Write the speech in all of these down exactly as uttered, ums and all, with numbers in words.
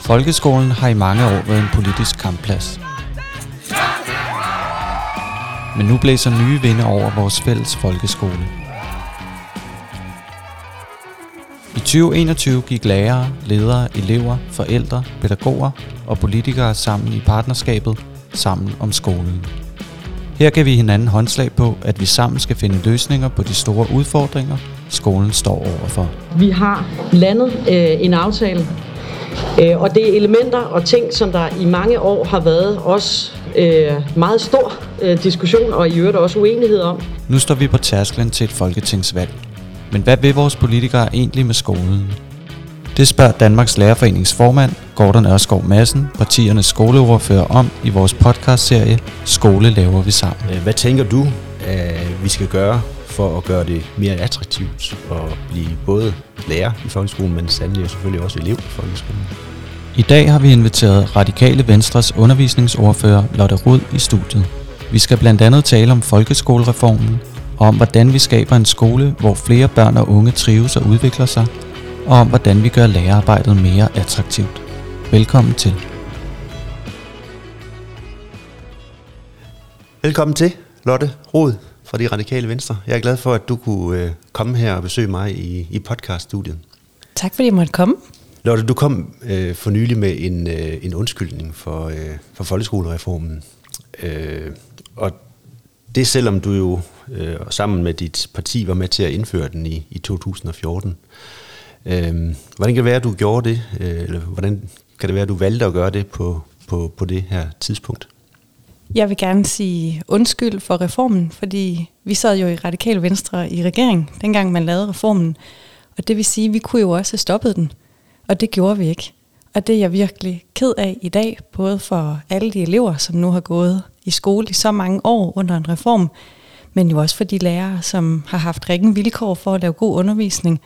Folkeskolen har i mange år været en politisk kampplads. Men nu blæser nye vinde over vores fælles folkeskole. I tyve enogtyve gik lærere, ledere, elever, forældre, pædagoger og politikere sammen i partnerskabet Sammen om Skolen. Her gav vi hinanden håndslag på, at vi sammen skal finde løsninger på de store udfordringer, skolen står overfor. Vi har landet øh, en aftale, øh, og det er elementer og ting, som der i mange år har været også øh, meget stor øh, diskussion og i øvrigt også uenighed om. Nu står vi på tærsklen til et folketingsvalg. Men hvad vil vores politikere egentlig med skolen? Det spørger Danmarks Lærerforenings formand, Gordon Ørskov Madsen, partiernes skoleordfører om i vores podcastserie Skole laver vi sammen. Hvad tænker du, at vi skal gøre for at gøre det mere attraktivt at blive både lærer i folkeskolen, men sandelig og selvfølgelig også elev i folkeskolen? I dag har vi inviteret Radikale Venstres undervisningsordfører Lotte Rod i studiet. Vi skal blandt andet tale om folkeskolereformen, og om hvordan vi skaber en skole, hvor flere børn og unge trives og udvikler sig, og om hvordan vi gør lærerarbejdet mere attraktivt. Velkommen til. Velkommen til, Lotte Rod fra De Radikale Venstre. Jeg er glad for, at du kunne komme her og besøge mig i, i podcaststudiet. Tak fordi jeg måtte komme. Lotte, du kom øh, for nylig med en, øh, en undskyldning for, øh, for folkeskolereformen. Øh, og det selvom du jo øh, sammen med dit parti var med til at indføre den i, i to tusind og fjorten. Øhm, hvordan kan det være, at du gjorde det, øh, eller hvordan kan det være, at du valgte at gøre det på, på, på det her tidspunkt? Jeg vil gerne sige undskyld for reformen, fordi vi sad jo i Radikale Venstre i regeringen, dengang man lavede reformen. Og det vil sige, at vi kunne jo også have stoppet den, og det gjorde vi ikke. Og det er jeg virkelig ked af i dag, både for alle de elever, som nu har gået i skole i så mange år under en reform, men jo også for de lærere, som har haft ringe vilkår for at lave god undervisning,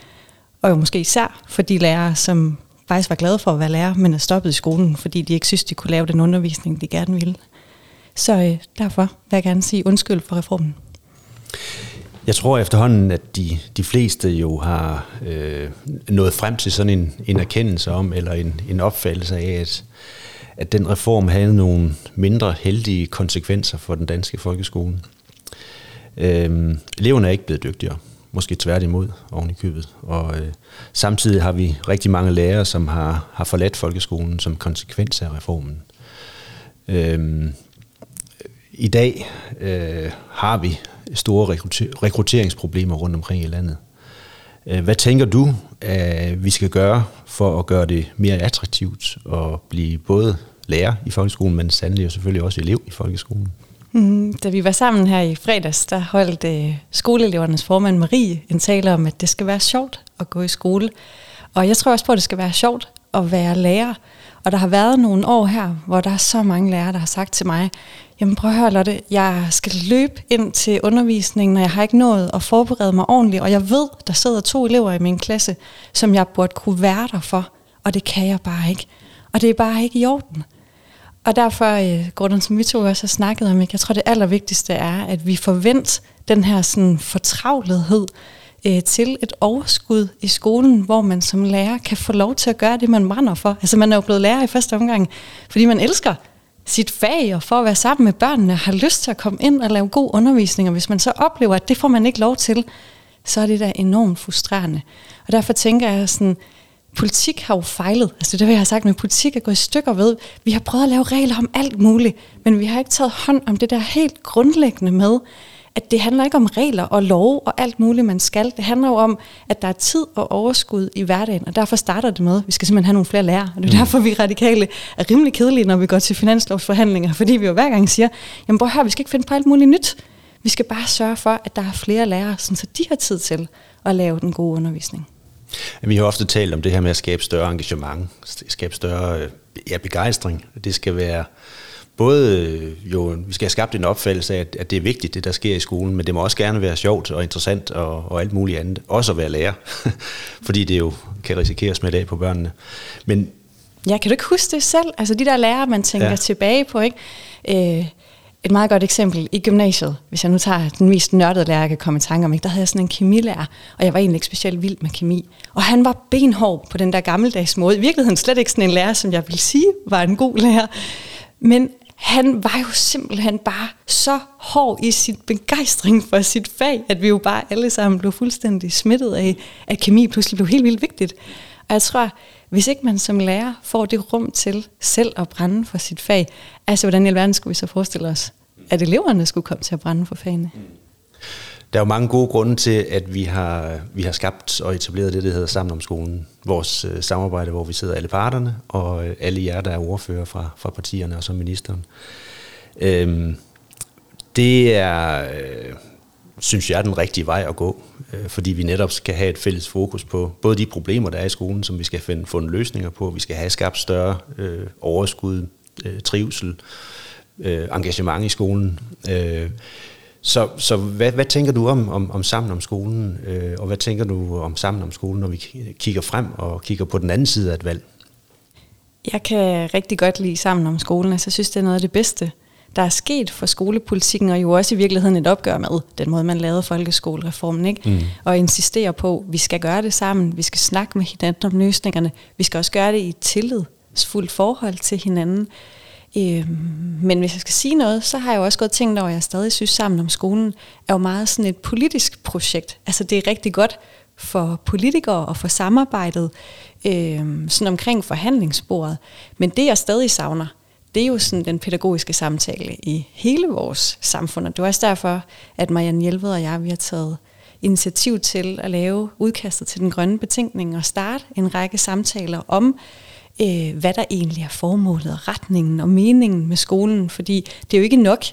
og jo måske især for de lærere, som faktisk var glade for at være lærer, men er stoppet i skolen, fordi de ikke synes, de kunne lave den undervisning, de gerne ville. Så øh, derfor vil jeg gerne sige undskyld for reformen. Jeg tror efterhånden, at de, de fleste jo har øh, nået frem til sådan en, en erkendelse om, eller en, en opfattelse af, at, at den reform havde nogle mindre heldige konsekvenser for den danske folkeskole. Øh, eleverne er ikke blevet dygtigere. Måske tværtimod oven i købet. Og øh, samtidig har vi rigtig mange lærere, som har, har forladt folkeskolen som konsekvens af reformen. Øhm, I dag øh, har vi store rekruter- rekrutteringsproblemer rundt omkring i landet. Øh, hvad tænker du, at vi skal gøre for at gøre det mere attraktivt at blive både lærer i folkeskolen, men sandelig og selvfølgelig også elev i folkeskolen? Da vi var sammen her i fredags, der holdt øh, skoleelevernes formand Marie en tale om, at det skal være sjovt at gå i skole. Og jeg tror også på, at det skal være sjovt at være lærer. Og der har været nogle år her, hvor der er så mange lærere, der har sagt til mig, jamen prøv at høre, Lotte, jeg skal løbe ind til undervisningen, og jeg har ikke nået at forberede mig ordentligt. Og jeg ved, der sidder to elever i min klasse, som jeg burde kunne være der for, og det kan jeg bare ikke. Og det er bare ikke i orden. Og derfor, Gordon, som vi to også har snakket om, jeg tror det allervigtigste er, at vi forventer den her sådan fortravlethed øh, til et overskud i skolen, hvor man som lærer kan få lov til at gøre det, man brænder for. Altså man er jo blevet lærer i første omgang, fordi man elsker sit fag og for at være sammen med børnene, har lyst til at komme ind og lave god undervisning, og hvis man så oplever, at det får man ikke lov til, så er det da enormt frustrerende. Og derfor tænker jeg sådan, politik har jo fejlet. Altså det, jeg har sagt med politik, er gået i stykker ved. Vi har prøvet at lave regler om alt muligt, men vi har ikke taget hånd om det der helt grundlæggende med, at det handler ikke om regler og lov og alt muligt, man skal. Det handler jo om, at der er tid og overskud i hverdagen, og derfor starter det med, at vi skal simpelthen have nogle flere lærere. Og det er mm. derfor, vi radikale er rimelig kedelige, når vi går til finanslovsforhandlinger, fordi vi jo hver gang siger, jamen prøv at høre, vi skal ikke finde på alt muligt nyt. Vi skal bare sørge for, at der er flere lærere, sådan, så de har tid til at lave den gode undervisning. Vi har ofte talt om det her med at skabe større engagement, skabe større ja, begejstring. Det skal være både, jo, vi skal have skabt en opfattelse af, at det er vigtigt, det der sker i skolen, men det må også gerne være sjovt og interessant og, og alt muligt andet. Også at være lærer, fordi det jo kan risikeres med af på børnene. Men ja, kan du ikke huske det selv? Altså de der lærere, man tænker ja. tilbage på, ikke? Øh, et meget godt eksempel i gymnasiet, hvis jeg nu tager den mest nørdede lærer, jeg kan komme i tanke om, ikke? Der havde jeg sådan en kemilærer, og jeg var egentlig ikke specielt vild med kemi. Og han var benhård på den der gammeldags måde. I virkeligheden slet ikke sådan en lærer, som jeg vil sige var en god lærer. Men han var jo simpelthen bare så hård i sin begejstring for sit fag, at vi jo bare alle sammen blev fuldstændig smittet af, at kemi pludselig blev helt vildt vigtigt. Og jeg tror, hvis ikke man som lærer får det rum til selv at brænde for sit fag, altså hvordan i alverden skulle vi så forestille os, at eleverne skulle komme til at brænde for fagene? Der er jo mange gode grunde til, at vi har, vi har skabt og etableret det, der hedder Sammen om Skolen. Vores øh, samarbejde, hvor vi sidder alle parterne, og øh, alle jer, der er ordfører fra, fra partierne og som ministeren. Øhm, det er, øh, synes jeg, den rigtige vej at gå, øh, fordi vi netop skal have et fælles fokus på både de problemer, der er i skolen, som vi skal finde, finde løsninger på. Vi skal have skabt større øh, overskud, øh, trivsel, øh, engagement i skolen. Øh, Så, så hvad, hvad tænker du om, om, om Sammen om Skolen, øh, og hvad tænker du om Sammen om Skolen, når vi kigger frem og kigger på den anden side af et valg? Jeg kan rigtig godt lide Sammen om Skolen, altså jeg synes, det er noget af det bedste, der er sket for skolepolitikken, og jo også i virkeligheden et opgør med den måde, man lavede folkeskolereformen, ikke? Mm. Og insisterer på, at vi skal gøre det sammen, vi skal snakke med hinanden om løsningerne, vi skal også gøre det i et tillidsfuldt forhold til hinanden. Men hvis jeg skal sige noget, så har jeg jo også godt tænkt over, at jeg stadig synes, Sammen om Skolen er jo meget sådan et politisk projekt. Altså det er rigtig godt for politikere og for samarbejdet øh, sådan omkring forhandlingsbordet. Men det jeg stadig savner, det er jo sådan den pædagogiske samtale i hele vores samfund. Og det er også derfor, at Marianne Hjelvede og jeg, vi har taget initiativ til at lave udkastet til den grønne betænkning og starte en række samtaler om hvad der egentlig er formålet og retningen og meningen med skolen, fordi det er jo ikke nok,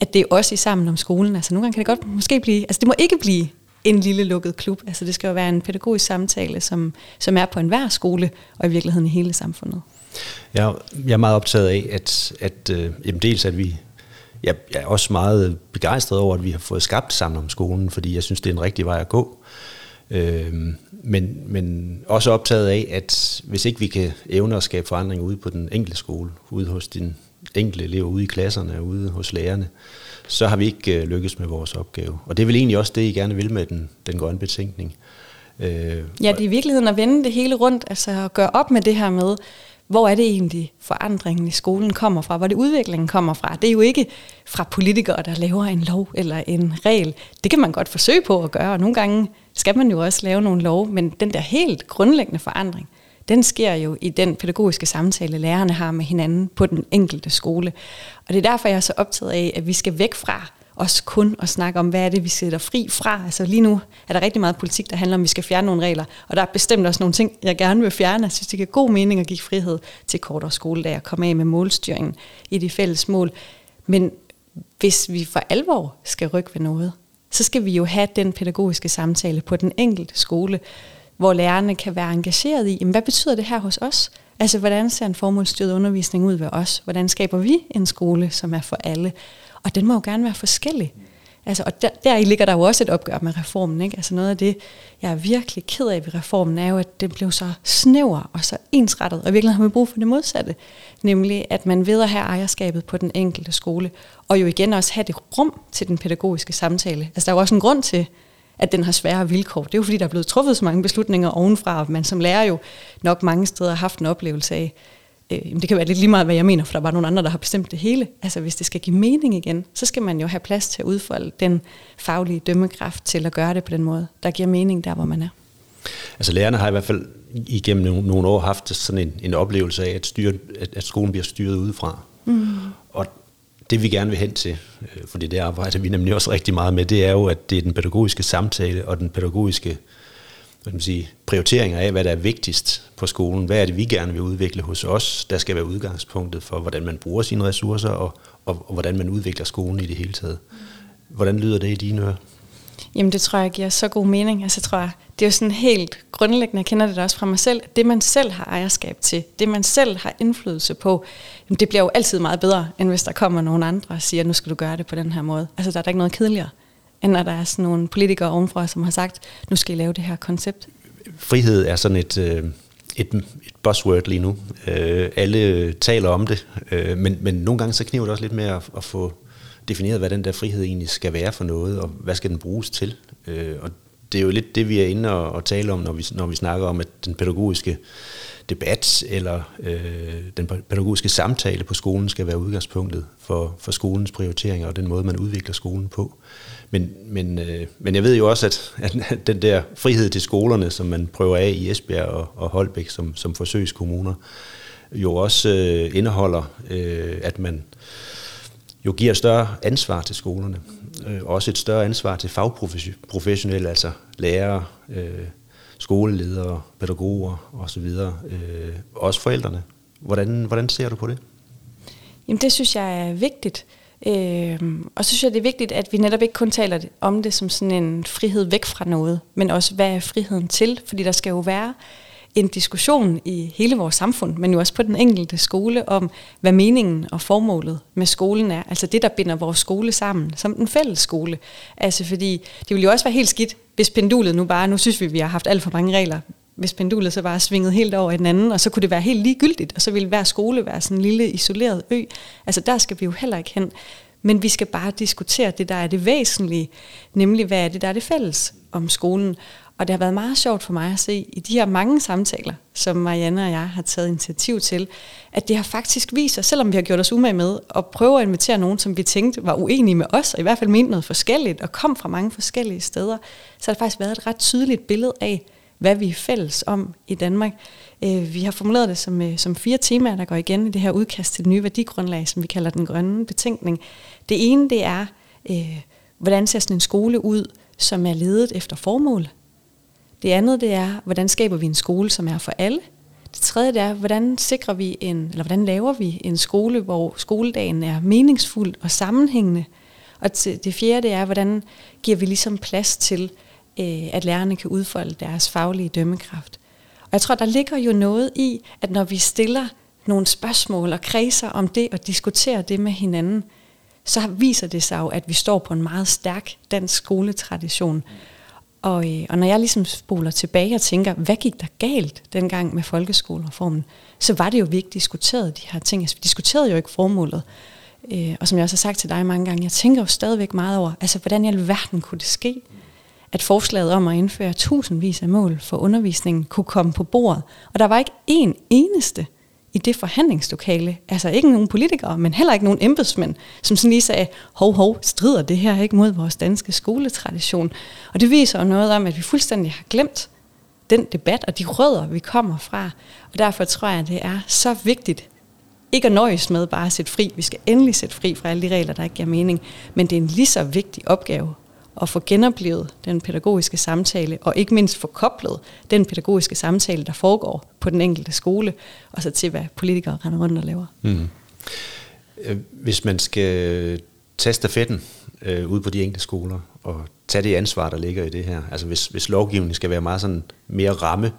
at det er også i Sammen om Skolen. Altså nogle gange kan det godt måske blive, altså det må ikke blive en lille lukket klub. Altså det skal jo være en pædagogisk samtale, som, som er på enhver skole og i virkeligheden i hele samfundet. Jeg, jeg er meget optaget af, at, at øh, jamen dels at vi, jeg, jeg er også meget begejstret over, at vi har fået skabt Sammen om Skolen, fordi jeg synes, det er en rigtig vej at gå. Øh, Men, men også optaget af, at hvis ikke vi kan evne at skabe forandring ude på den enkelte skole, ude hos den enkelte elever, ude i klasserne, ude hos lærerne, så har vi ikke lykkes med vores opgave. Og det er vel egentlig også det, I gerne vil med den, den grønne betænkning. Øh, ja, det er i virkeligheden at vende det hele rundt, altså at gøre op med det her med, hvor er det egentlig forandringen i skolen kommer fra, hvor det udviklingen kommer fra. Det er jo ikke fra politikere, der laver en lov eller en regel. Det kan man godt forsøge på at gøre, og nogle gange skal man jo også lave nogle love, men den der helt grundlæggende forandring, den sker jo i den pædagogiske samtale, lærerne har med hinanden på den enkelte skole. Og det er derfor, jeg er så optaget af, at vi skal væk fra os kun at snakke om, hvad er det, vi sætter fri fra. Altså lige nu er der rigtig meget politik, der handler om, at vi skal fjerne nogle regler, og der er bestemt også nogle ting, jeg gerne vil fjerne. Jeg synes, det giver god mening at give frihed til kortere skoledag og komme af med målstyringen i de fælles mål. Men hvis vi for alvor skal rykke ved noget, så skal vi jo have den pædagogiske samtale på den enkelte skole, hvor lærerne kan være engageret i, jamen, hvad betyder det her hos os? Altså, hvordan ser en formålsstyret undervisning ud ved os? Hvordan skaber vi en skole, som er for alle? Og den må jo gerne være forskellig. Altså, og der, der ligger der jo også et opgør med reformen, ikke? Altså noget af det, jeg er virkelig ked af ved reformen, er jo, at den blev så snæver og så ensrettet. Og i virkeligheden har man brug for det modsatte. Nemlig, at man ved at have ejerskabet på den enkelte skole. Og jo igen også have det rum til den pædagogiske samtale. Altså der er jo også en grund til, at den har svære vilkår. Det er jo fordi, der er blevet truffet så mange beslutninger ovenfra, og man som lærer jo nok mange steder har haft en oplevelse af, det kan være lidt lige meget, hvad jeg mener, for der er bare nogle andre, der har bestemt det hele. Altså hvis det skal give mening igen, så skal man jo have plads til at udfolde den faglige dømmekraft til at gøre det på den måde, der giver mening der, hvor man er. Altså lærerne har i hvert fald igennem nogle år haft sådan en, en oplevelse af, at, styre, at, at skolen bliver styret udefra. Mm. Og det vi gerne vil hen til, for det der arbejder vi nemlig også rigtig meget med, det er jo, at det er den pædagogiske samtale og den pædagogiske sige, prioriteringer af, hvad der er vigtigst på skolen. Hvad er det, vi gerne vil udvikle hos os, der skal være udgangspunktet for, hvordan man bruger sine ressourcer, og, og, og hvordan man udvikler skolen i det hele taget. Hvordan lyder det i dine ører? Jamen det tror jeg giver så god mening. Altså tror jeg, det er jo sådan helt grundlæggende, jeg kender det også fra mig selv, det man selv har ejerskab til, det man selv har indflydelse på, jamen, det bliver jo altid meget bedre, end hvis der kommer nogen andre og siger, nu skal du gøre det på den her måde. Altså der er da ikke noget kedeligere, end når der er sådan nogle politikere ovenfra, som har sagt, nu skal I lave det her koncept. Frihed er sådan et, et, et buzzword lige nu. Alle taler om det, men, men nogle gange så kniver det også lidt med at, at få defineret, hvad den der frihed egentlig skal være for noget, og hvad skal den bruges til. Øh, og det er jo lidt det, vi er inde og, og tale om, når vi, når vi snakker om, at den pædagogiske debat eller øh, den pædagogiske samtale på skolen skal være udgangspunktet for, for skolens prioriteringer og den måde, man udvikler skolen på. Men, men, øh, men jeg ved jo også, at, at den der frihed til skolerne, som man prøver af i Esbjerg og, og Holbæk som, som forsøgskommuner, jo også øh, indeholder, øh, at man jo giver større ansvar til skolerne. Øh, også et større ansvar til fagprofessionelle, altså lærere, øh, skoleledere, pædagoger osv. Øh, også forældrene. Hvordan, hvordan ser du på det? Jamen det synes jeg er vigtigt. Øh, og så synes jeg, det er vigtigt, at vi netop ikke kun taler om det som sådan en frihed væk fra noget, men også hvad er friheden til? Fordi der skal jo være en diskussion i hele vores samfund, men jo også på den enkelte skole, om hvad meningen og formålet med skolen er. Altså det, der binder vores skole sammen, som den fælles skole. Altså fordi det ville jo også være helt skidt, hvis pendulet nu bare, nu synes vi, vi har haft alt for mange regler, hvis pendulet så bare svingede helt over i den anden, og så kunne det være helt ligegyldigt, og så ville hver skole være sådan en lille isoleret ø. Altså der skal vi jo heller ikke hen. Men vi skal bare diskutere det, der er det væsentlige, nemlig hvad er det, der er det fælles om skolen. Og det har været meget sjovt for mig at se i de her mange samtaler, som Marianne og jeg har taget initiativ til, at det har faktisk vist sig, selvom vi har gjort os umage med at prøve at invitere nogen, som vi tænkte var uenige med os, og i hvert fald mente noget forskelligt, og kom fra mange forskellige steder, så har det faktisk været et ret tydeligt billede af, hvad vi er fælles om i Danmark. Vi har formuleret det som, som fire temaer, der går igen i det her udkast til det nye værdigrundlag, som vi kalder den grønne betænkning. Det ene, det er, hvordan ser sådan en skole ud, som er ledet efter formål? Det andet, det er, hvordan skaber vi en skole, som er for alle? Det tredje, det er, hvordan sikrer vi en, eller hvordan laver vi en skole, hvor skoledagen er meningsfuld og sammenhængende? Og det fjerde, det er, hvordan giver vi ligesom plads til, at lærerne kan udfolde deres faglige dømmekraft? Og jeg tror, der ligger jo noget i, at når vi stiller nogle spørgsmål og kredser om det og diskuterer det med hinanden, så viser det sig jo, at vi står på en meget stærk dansk skoletradition. Og, og når jeg ligesom spoler tilbage og tænker, hvad gik der galt dengang med folkeskolereformen, så var det jo, vi ikke diskuterede de her ting. Altså, vi diskuterede jo ikke formålet. Og som jeg også har sagt til dig mange gange, jeg tænker jo stadigvæk meget over, altså hvordan i alverden kunne det ske, at forslaget om at indføre tusindvis af mål for undervisningen kunne komme på bordet. Og der var ikke en eneste i det forhandlingslokale, altså ikke nogen politikere, men heller ikke nogen embedsmænd, som sådan lige sagde, hov, hov, strider det her ikke mod vores danske skoletradition? Og det viser jo noget om, at vi fuldstændig har glemt den debat og de rødder, vi kommer fra. Og derfor tror jeg, at det er så vigtigt, ikke at nøjes med bare at sætte fri. Vi skal endelig sætte fri fra alle de regler, der ikke giver mening. Men det er en lige så vigtig opgave at få genoplevet den pædagogiske samtale, og ikke mindst få koblet den pædagogiske samtale, der foregår på den enkelte skole, og så til, hvad politikere render rundt og laver. Mm. Hvis man skal tage stafetten øh, ud på de enkelte skoler, og tage det ansvar, der ligger i det her, altså hvis, hvis lovgivningen skal være meget sådan mere ramme,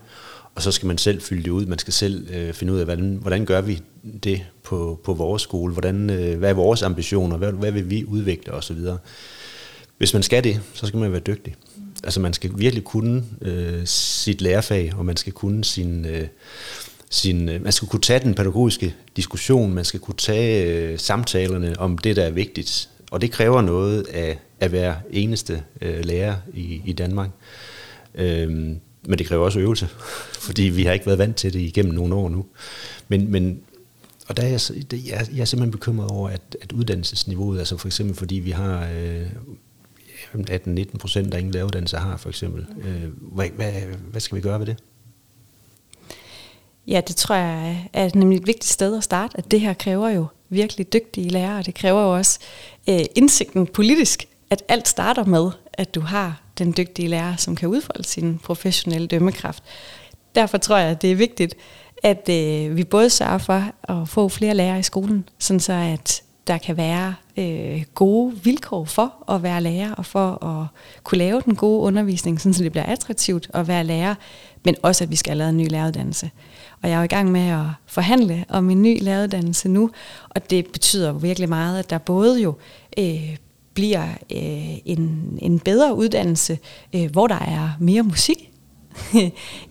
og så skal man selv fylde det ud, man skal selv øh, finde ud af, hvordan, hvordan gør vi det på, på vores skole, hvordan, øh, hvad er vores ambitioner, hvad, hvad vil vi udvikle osv. Hvis man skal det, så skal man være dygtig. Altså man skal virkelig kunne øh, sit lærerfag, og man skal kunne sin, øh, sin øh, man skal kunne tage den pædagogiske diskussion, man skal kunne tage øh, samtalerne om det, der er vigtigt. Og det kræver noget af at være eneste øh, lærer i, i Danmark. Øhm, men det kræver også øvelse, fordi vi har ikke været vant til det igennem nogle år nu. Men, men Og der er jeg, jeg, jeg er simpelthen bekymret over, at, at uddannelsesniveauet, altså for eksempel fordi vi har øh, atten til nitten procent, der ingen læreruddannelse har, for eksempel. Hvad, hvad, hvad skal vi gøre ved det? Ja, det tror jeg er nemlig et vigtigt sted at starte, at det her kræver jo virkelig dygtige lærere, og det kræver jo også øh, indsigten politisk, at alt starter med, at du har den dygtige lærer, som kan udfolde sin professionelle dømmekraft. Derfor tror jeg, at det er vigtigt, at øh, vi både sørger for at få flere lærere i skolen, sådan så at der kan være øh, gode vilkår for at være lærer, og for at kunne lave den gode undervisning, sådan så det bliver attraktivt at være lærer, men også at vi skal have lavet en ny læreruddannelse. Og jeg er jo i gang med at forhandle om en ny læreruddannelse nu, og det betyder virkelig meget, at der både jo øh, bliver øh, en, en bedre uddannelse, øh, hvor der er mere musik,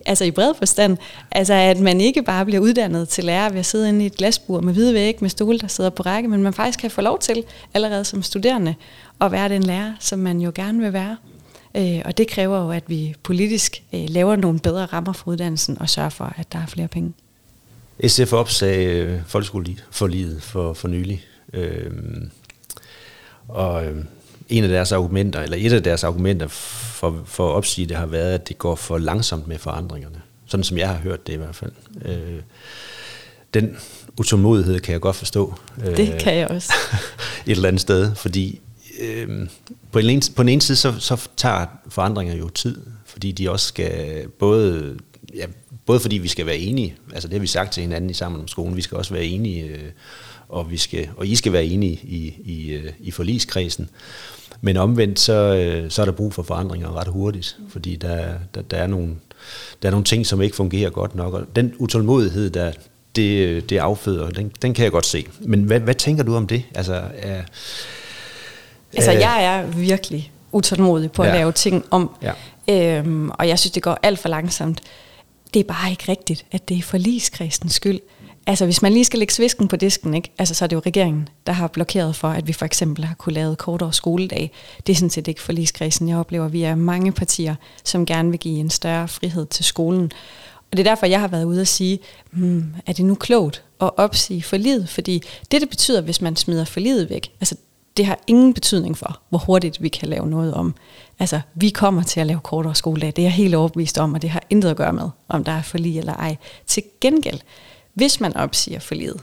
altså i bred forstand. Altså at man ikke bare bliver uddannet til lærer ved at sidde inde i et glasbur med hvide vægge, med stole, der sidder på række, men man faktisk kan få lov til, allerede som studerende, at være den lærer, som man jo gerne vil være. Øh, og det kræver jo, at vi politisk øh, laver nogle bedre rammer for uddannelsen og sørger for, at der er flere penge. S F opsagde øh, folkeskoleforliget for, for nylig. Øh, og øh, en af deres argumenter, eller et af deres argumenter for, for at opsige det, har været, at det går for langsomt med forandringerne. Sådan som jeg har hørt det i hvert fald. Øh, den utålmodighed kan jeg godt forstå. Øh, det kan jeg også. Et eller andet sted, fordi På den, ene, på den ene side, så, så tager forandringer jo tid, fordi de også skal, både, ja, både fordi vi skal være enige, altså det har vi sagt til hinanden i Sammen om Skolen, vi skal også være enige, og, vi skal, og I skal være enige i, i, i forligskredsen, men omvendt, så, så er der brug for forandringer ret hurtigt, fordi der, der, der, er nogle, der er nogle ting, som ikke fungerer godt nok, og den utålmodighed, der det, det afføder, den, den kan jeg godt se. Men hvad, hvad tænker du om det? Altså er, Altså, jeg er virkelig utålmodig på at ja. lave ting om, ja. øhm, og jeg synes, det går alt for langsomt. Det er bare ikke rigtigt, at det er forligskredsens skyld. Altså, hvis man lige skal lægge svisken på disken, ikke? Altså, så er det jo regeringen, der har blokeret for, at vi for eksempel har kunne lave kortere skoledag. Det er sådan set ikke forligskredsen. Jeg oplever, at vi er mange partier, som gerne vil give en større frihed til skolen. Og det er derfor, jeg har været ude at sige, hmm, er det nu klogt at opsige forliget? Fordi det, det betyder, hvis man smider forliget væk, altså, det har ingen betydning for, hvor hurtigt vi kan lave noget om. Altså, vi kommer til at lave kortere skoledag. Det er jeg helt overbevist om, og det har intet at gøre med, om der er forlig eller ej. Til gengæld, hvis man opsiger forliget,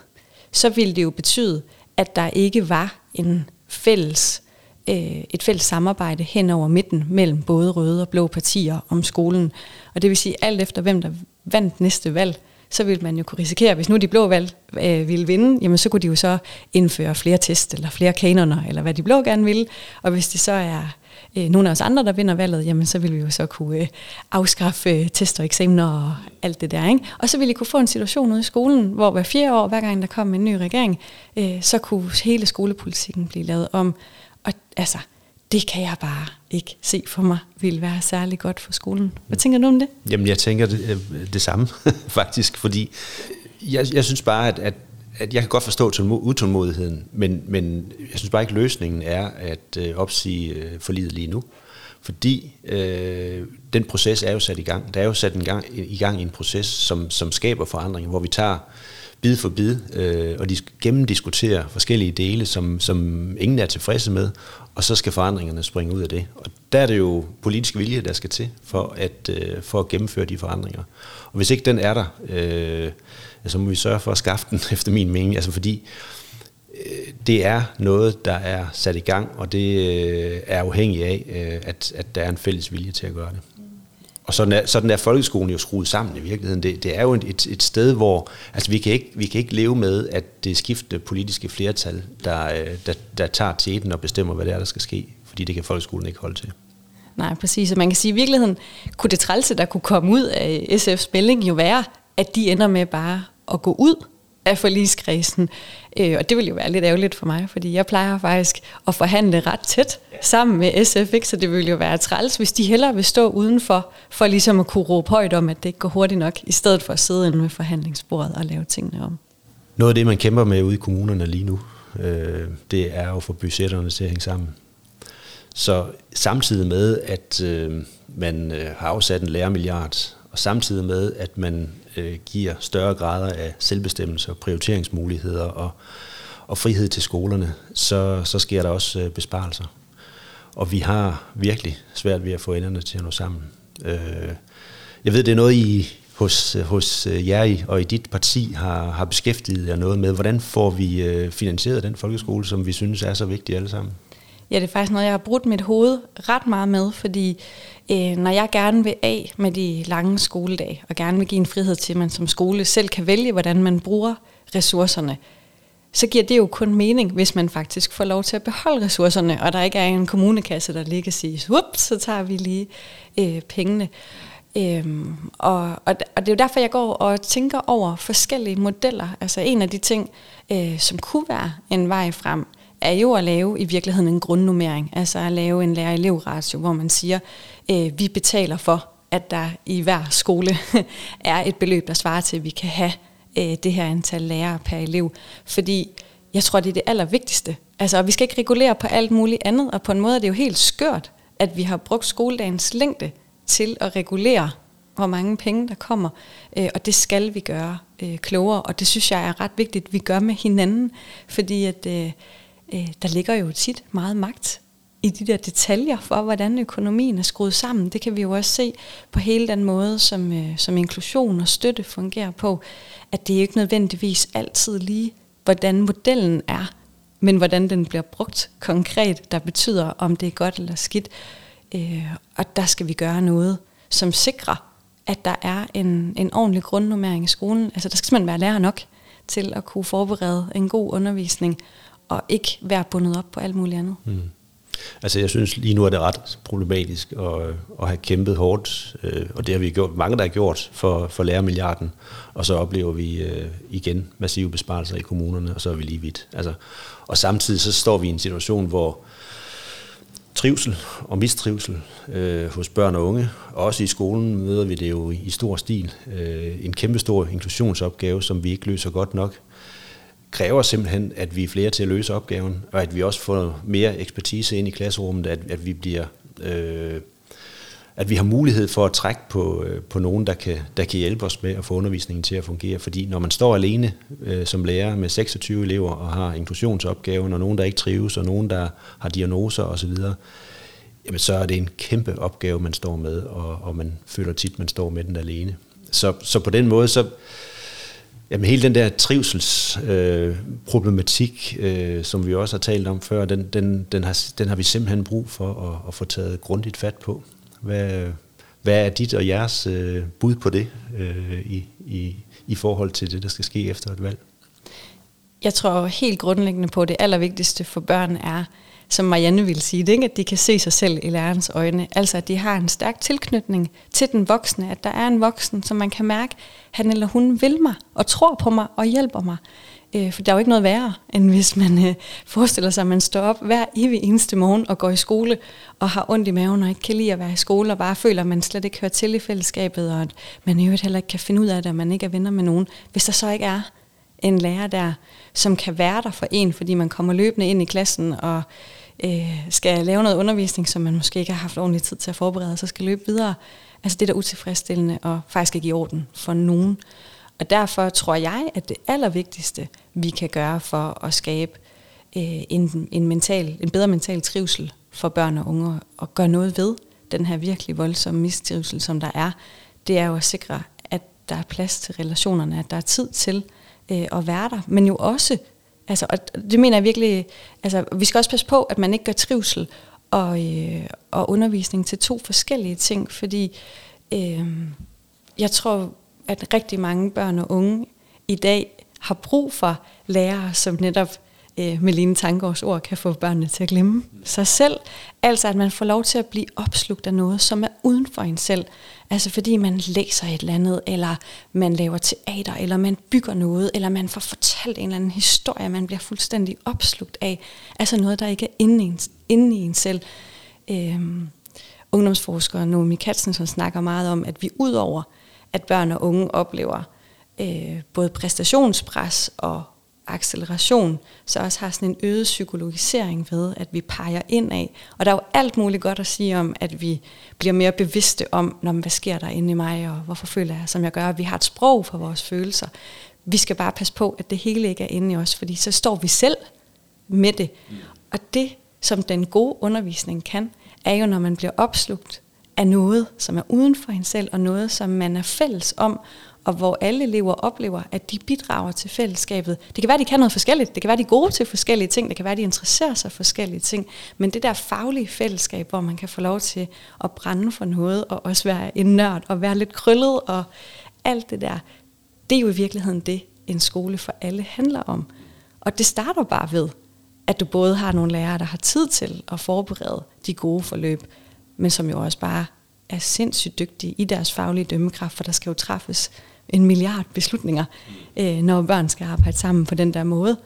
så ville det jo betyde, at der ikke var en fælles, øh, et fælles samarbejde hen over midten mellem både røde og blå partier om skolen. Og det vil sige, alt efter hvem der vandt næste valg, så ville man jo kunne risikere, hvis nu de blå valg øh, ville vinde, jamen så kunne de jo så indføre flere test, eller flere kanoner, eller hvad de blå gerne ville. Og hvis det så er øh, nogle af os andre, der vinder valget, jamen så ville vi jo så kunne øh, afskaffe øh, test og eksamener og alt det der, ikke? Og så ville vi kunne få en situation ude i skolen, hvor hver fjerde år, hver gang der kom en ny regering, øh, så kunne hele skolepolitikken blive lavet om. Og altså, det kan jeg bare ikke se for mig, ville være særlig godt for skolen. Hvad tænker du om det? Jamen, jeg tænker det, det samme, faktisk, fordi jeg, jeg synes bare, at, at, at jeg kan godt forstå utålmodigheden, men, men jeg synes bare ikke, løsningen er at øh, opsige øh, forliget lige nu, fordi øh, den proces er jo sat i gang. Der er jo sat en gang, i gang i en proces, som, som skaber forandring, hvor vi tager bid for bid, øh, og de gennemdiskuterer forskellige dele, som, som ingen er tilfredse med, og så skal forandringerne springe ud af det. Og der er det jo politisk vilje, der skal til for at, øh, for at gennemføre de forandringer. Og hvis ikke den er der, øh, så må vi sørge for at skaffe den, efter min mening. Altså fordi øh, det er noget, der er sat i gang, og det øh, er afhængigt af, øh, at, at der er en fælles vilje til at gøre det. Og sådan er, sådan er folkeskolen jo skruet sammen i virkeligheden. Det, det er jo et, et sted, hvor altså vi, kan ikke, vi kan ikke leve med, at det skifter politiske flertal, der, der, der tager teten og bestemmer, hvad det er, der skal ske. Fordi det kan folkeskolen ikke holde til. Nej, præcis. Og man kan sige, at i virkeligheden kunne det trælse, der kunne komme ud af S F's melding, jo være, at de ender med bare at gå ud af forligskredsen. Øh, og det ville jo være lidt ærgerligt for mig, fordi jeg plejer faktisk at forhandle ret tæt sammen med S F, ikke? Så det ville jo være træls, hvis de hellere vil stå udenfor, for ligesom at kunne råbe højt om, at det ikke går hurtigt nok, i stedet for at sidde inde ved forhandlingsbordet og lave tingene om. Noget af det, man kæmper med ude i kommunerne lige nu, øh, det er jo for budgetterne til at hænge sammen. Så samtidig med, at øh, man har afsat en lærermilliard, og samtidig med, at man øh, giver større grader af selvbestemmelse og prioriteringsmuligheder og, og frihed til skolerne, så, så sker der også øh, besparelser. Og vi har virkelig svært ved at få enderne til at nå sammen. Øh, jeg ved, det er noget, I hos, hos jer og i dit parti har, har beskæftiget jer noget med. Hvordan får vi øh, finansieret den folkeskole, som vi synes er så vigtig alle sammen? Ja, det er faktisk noget, jeg har brudt mit hoved ret meget med, fordi øh, når jeg gerne vil af med de lange skoledage, og gerne vil give en frihed til, at man som skole selv kan vælge, hvordan man bruger ressourcerne, så giver det jo kun mening, hvis man faktisk får lov til at beholde ressourcerne, og der ikke er en kommunekasse, der lige kan sige, ups, så tager vi lige øh, pengene. Øhm, og, og, og det er jo derfor, jeg går og tænker over forskellige modeller. Altså en af de ting, øh, som kunne være en vej frem, er jo at lave i virkeligheden en grundnummering, altså at lave en lærer-elev-ratio, hvor man siger, øh, vi betaler for, at der i hver skole er et beløb, der svarer til, at vi kan have øh, det her antal lærere per elev. Fordi jeg tror, det er det allervigtigste. Altså, og vi skal ikke regulere på alt muligt andet, og på en måde er det jo helt skørt, at vi har brugt skoledagens længde til at regulere, hvor mange penge der kommer, øh, og det skal vi gøre øh, klogere, og det synes jeg er ret vigtigt, at vi gør med hinanden, fordi at, øh, øh, der ligger jo tit meget magt i de der detaljer for, hvordan økonomien er skruet sammen. Det kan vi jo også se på hele den måde, som, øh, som inklusion og støtte fungerer på, at det er ikke nødvendigvis altid lige, hvordan modellen er, men hvordan den bliver brugt konkret, der betyder, om det er godt eller skidt. Øh, og der skal vi gøre noget, som sikrer, at der er en, en ordentlig grundnormering i skolen. Altså, der skal simpelthen være lærer nok til at kunne forberede en god undervisning, og ikke være bundet op på alt muligt andet. Mm. Altså, jeg synes lige nu er det ret problematisk at, at have kæmpet hårdt, og det har vi gjort, mange der har gjort, for, for lærermilliarden, og så oplever vi igen massive besparelser i kommunerne, og så er vi lige vidt. Altså, og samtidig så står vi i en situation, hvor trivsel og mistrivsel øh, hos børn og unge. Også i skolen møder vi det jo i stor stil. Øh, en kæmpestor inklusionsopgave, som vi ikke løser godt nok, kræver simpelthen, at vi er flere til at løse opgaven, og at vi også får mere ekspertise ind i klasserummet, at, at vi bliver, øh, at vi har mulighed for at trække på, øh, på nogen, der kan, der kan hjælpe os med at få undervisningen til at fungere. Fordi når man står alene øh, som lærer med seksogtyve elever og har inklusionsopgaven, og nogen, der ikke trives, og nogen, der har diagnoser osv., jamen så er det en kæmpe opgave, man står med, og, og man føler tit, man står med den alene. Så, så på den måde, så jamen hele den der trivselsproblematik, øh, øh, som vi også har talt om før, den, den, den, har, den har vi simpelthen brug for at, at få taget grundigt fat på. Hvad, hvad er dit og jeres øh, bud på det øh, i, i, i forhold til det, der skal ske efter et valg? Jeg tror helt grundlæggende på, at det allervigtigste for børn er, som Marianne ville sige, det ikke, at de kan se sig selv i lærerens øjne. Altså, at de har en stærk tilknytning til den voksne, at der er en voksen, som man kan mærke, han eller hun vil mig og tror på mig og hjælper mig. Øh, for der er jo ikke noget værre, end hvis man øh, forestiller sig, at man står op hver evig eneste morgen og går i skole og har ondt i maven og ikke kan lide at være i skole og bare føler, at man slet ikke hører til i fællesskabet, og at man i øvrigt heller ikke kan finde ud af det, og man ikke er venner med nogen, hvis der så ikke er en lærer der, som kan være der for en, fordi man kommer løbende ind i klassen og øh, skal lave noget undervisning, som man måske ikke har haft ordentlig tid til at forberede, og så skal løbe videre. Altså, det er da utilfredsstillende og faktisk ikke i orden for nogen. Og derfor tror jeg, at det allervigtigste, vi kan gøre for at skabe øh, en, en, mental, en bedre mental trivsel for børn og unge, og gøre noget ved den her virkelig voldsomme mistrivsel, som der er, det er jo at sikre, at der er plads til relationerne, at der er tid til og være der, men jo også, altså, og det mener jeg virkelig, altså, vi skal også passe på, at man ikke gør trivsel og, øh, og undervisning til to forskellige ting, fordi øh, jeg tror, at rigtig mange børn og unge i dag har brug for lærere, som netop øh, med Line Tangårds ord kan få børnene til at glemme sig selv, altså at man får lov til at blive opslugt af noget, som er uden for en selv. Altså, fordi man læser et eller andet, eller man laver teater, eller man bygger noget, eller man får fortalt en eller anden historie, man bliver fuldstændig opslugt af. Altså noget, der ikke er inde i en, inde i en selv. Øhm, ungdomsforsker Nomi Katsen, som snakker meget om, at vi udover, at børn og unge oplever øh, både præstationspres og acceleration, så også har sådan en øget psykologisering ved, at vi peger ind af. Og der er jo alt muligt godt at sige om, at vi bliver mere bevidste om, når, hvad sker der inde i mig, og hvorfor føler jeg, som jeg gør. Vi har et sprog for vores følelser. Vi skal bare passe på, at det hele ikke er inde i os, fordi så står vi selv med det. Og det, som den gode undervisning kan, er jo, når man bliver opslugt af noget, som er uden for en selv, og noget, som man er fælles om, og hvor alle elever oplever, at de bidrager til fællesskabet. Det kan være, de kan noget forskelligt. Det kan være, de er gode til forskellige ting. Det kan være, de interesserer sig for forskellige ting. Men det der faglige fællesskab, hvor man kan få lov til at brænde for noget, og også være en nørd, og være lidt krøllet, og alt det der, det er jo i virkeligheden det, en skole for alle handler om. Og det starter bare ved, at du både har nogle lærere, der har tid til at forberede de gode forløb, men som jo også bare er sindssygt dygtige i deres faglige dømmekraft, for der skal jo træffes en milliard beslutninger, øh, når børn skal arbejde sammen på den der måde.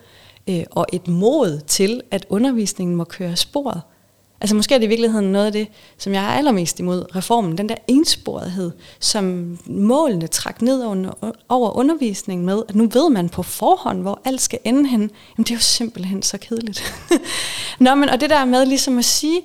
Øh, og et mod til, at undervisningen må køre sporet. Altså måske er det i virkeligheden noget af det, som jeg er allermest imod reformen. Den der ensporethed, som målene trak ned over undervisningen med, at nu ved man på forhånd, hvor alt skal ende hen. Jamen det er jo simpelthen så kedeligt. Nå, men og det der med ligesom at sige,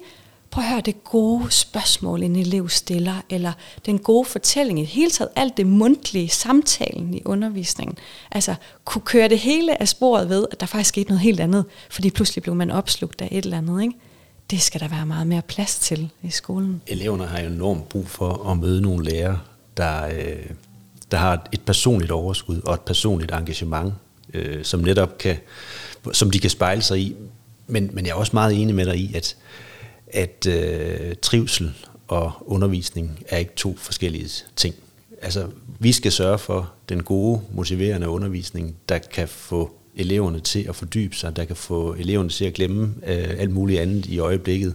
prøv at høre det gode spørgsmål, en elev stiller, eller den gode fortælling, i det hele taget alt det mundtlige, samtalen i undervisningen. Altså kunne køre det hele af sporet ved, at der faktisk skete noget helt andet, fordi pludselig blev man opslugt af et eller andet, ikke? Det skal der være meget mere plads til i skolen. Eleverne har enormt brug for at møde nogle lærere, der, øh, der har et personligt overskud og et personligt engagement, øh, som netop kan, som de kan spejle sig i. Men, men jeg er også meget enig med dig i, at, at øh, trivsel og undervisning er ikke to forskellige ting. Altså, vi skal sørge for den gode, motiverende undervisning, der kan få eleverne til at fordybe sig, der kan få eleverne til at glemme øh, alt muligt andet i øjeblikket.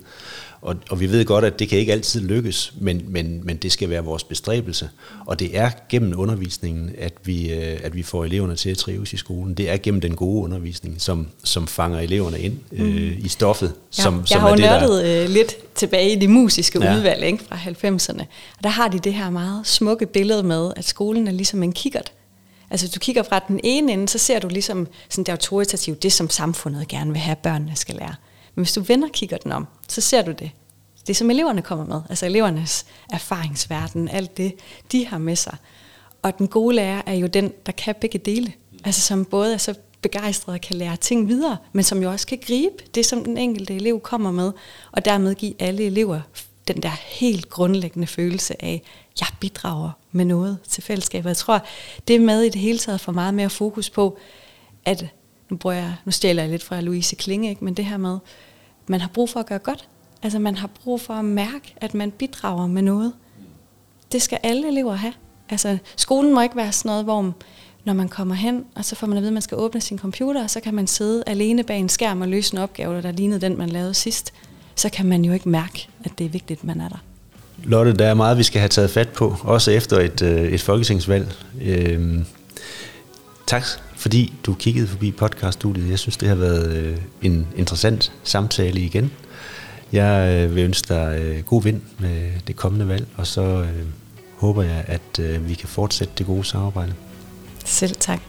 Og, og vi ved godt, at det kan ikke altid lykkes, men, men, men det skal være vores bestræbelse. Og det er gennem undervisningen, at vi, øh, at vi får eleverne til at trives i skolen. Det er gennem den gode undervisning, som, som fanger eleverne ind øh, mm. i stoffet. Som, ja, jeg som har jo nørdet der... øh, lidt tilbage i de musiske ja. udvalg, ikke, fra halvfemserne. Og der har de det her meget smukke billede med, at skolen er ligesom en kikkert. Altså du kigger fra den ene ende, så ser du ligesom sådan det autoritative, det som samfundet gerne vil have, børnene skal lære. Men hvis du vender og kigger den om, så ser du det. Det som eleverne kommer med, altså elevernes erfaringsverden, alt det, de har med sig. Og den gode lærer er jo den, der kan begge dele. Altså som både er så begejstret og kan lære ting videre, men som jo også kan gribe det, som den enkelte elev kommer med, og dermed give alle elever den der helt grundlæggende følelse af, jeg bidrager med noget til fællesskabet. Jeg tror, det er med i det hele taget for meget mere fokus på, at, nu, bruger jeg, nu stjæler jeg lidt fra Louise Klinge, ikke, men det her med, man har brug for at gøre godt. Altså man har brug for at mærke, at man bidrager med noget. Det skal alle elever have. Altså skolen må ikke være sådan noget, hvor når man kommer hen, og så får man at vide, at man skal åbne sin computer, og så kan man sidde alene bag en skærm og løse en opgave, der lignede den, man lavede sidst. Så kan man jo ikke mærke, at det er vigtigt, man er der. Lotte, der er meget, vi skal have taget fat på, også efter et, et folketingsvalg. Øhm, tak, fordi du kiggede forbi podcaststudiet. Jeg synes, det har været en interessant samtale igen. Jeg vil ønske dig god vind med det kommende valg, og så øh, håber jeg, at øh, vi kan fortsætte det gode samarbejde. Selv tak.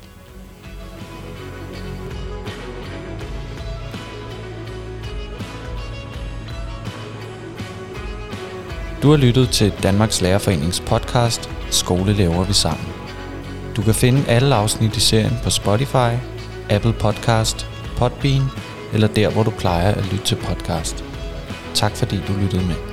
Du har lyttet til Danmarks Lærerforenings podcast Skole laver vi sammen. Du kan finde alle afsnit i serien på Spotify, Apple Podcast, Podbean eller der, hvor du plejer at lytte til podcast. Tak fordi du lyttede med.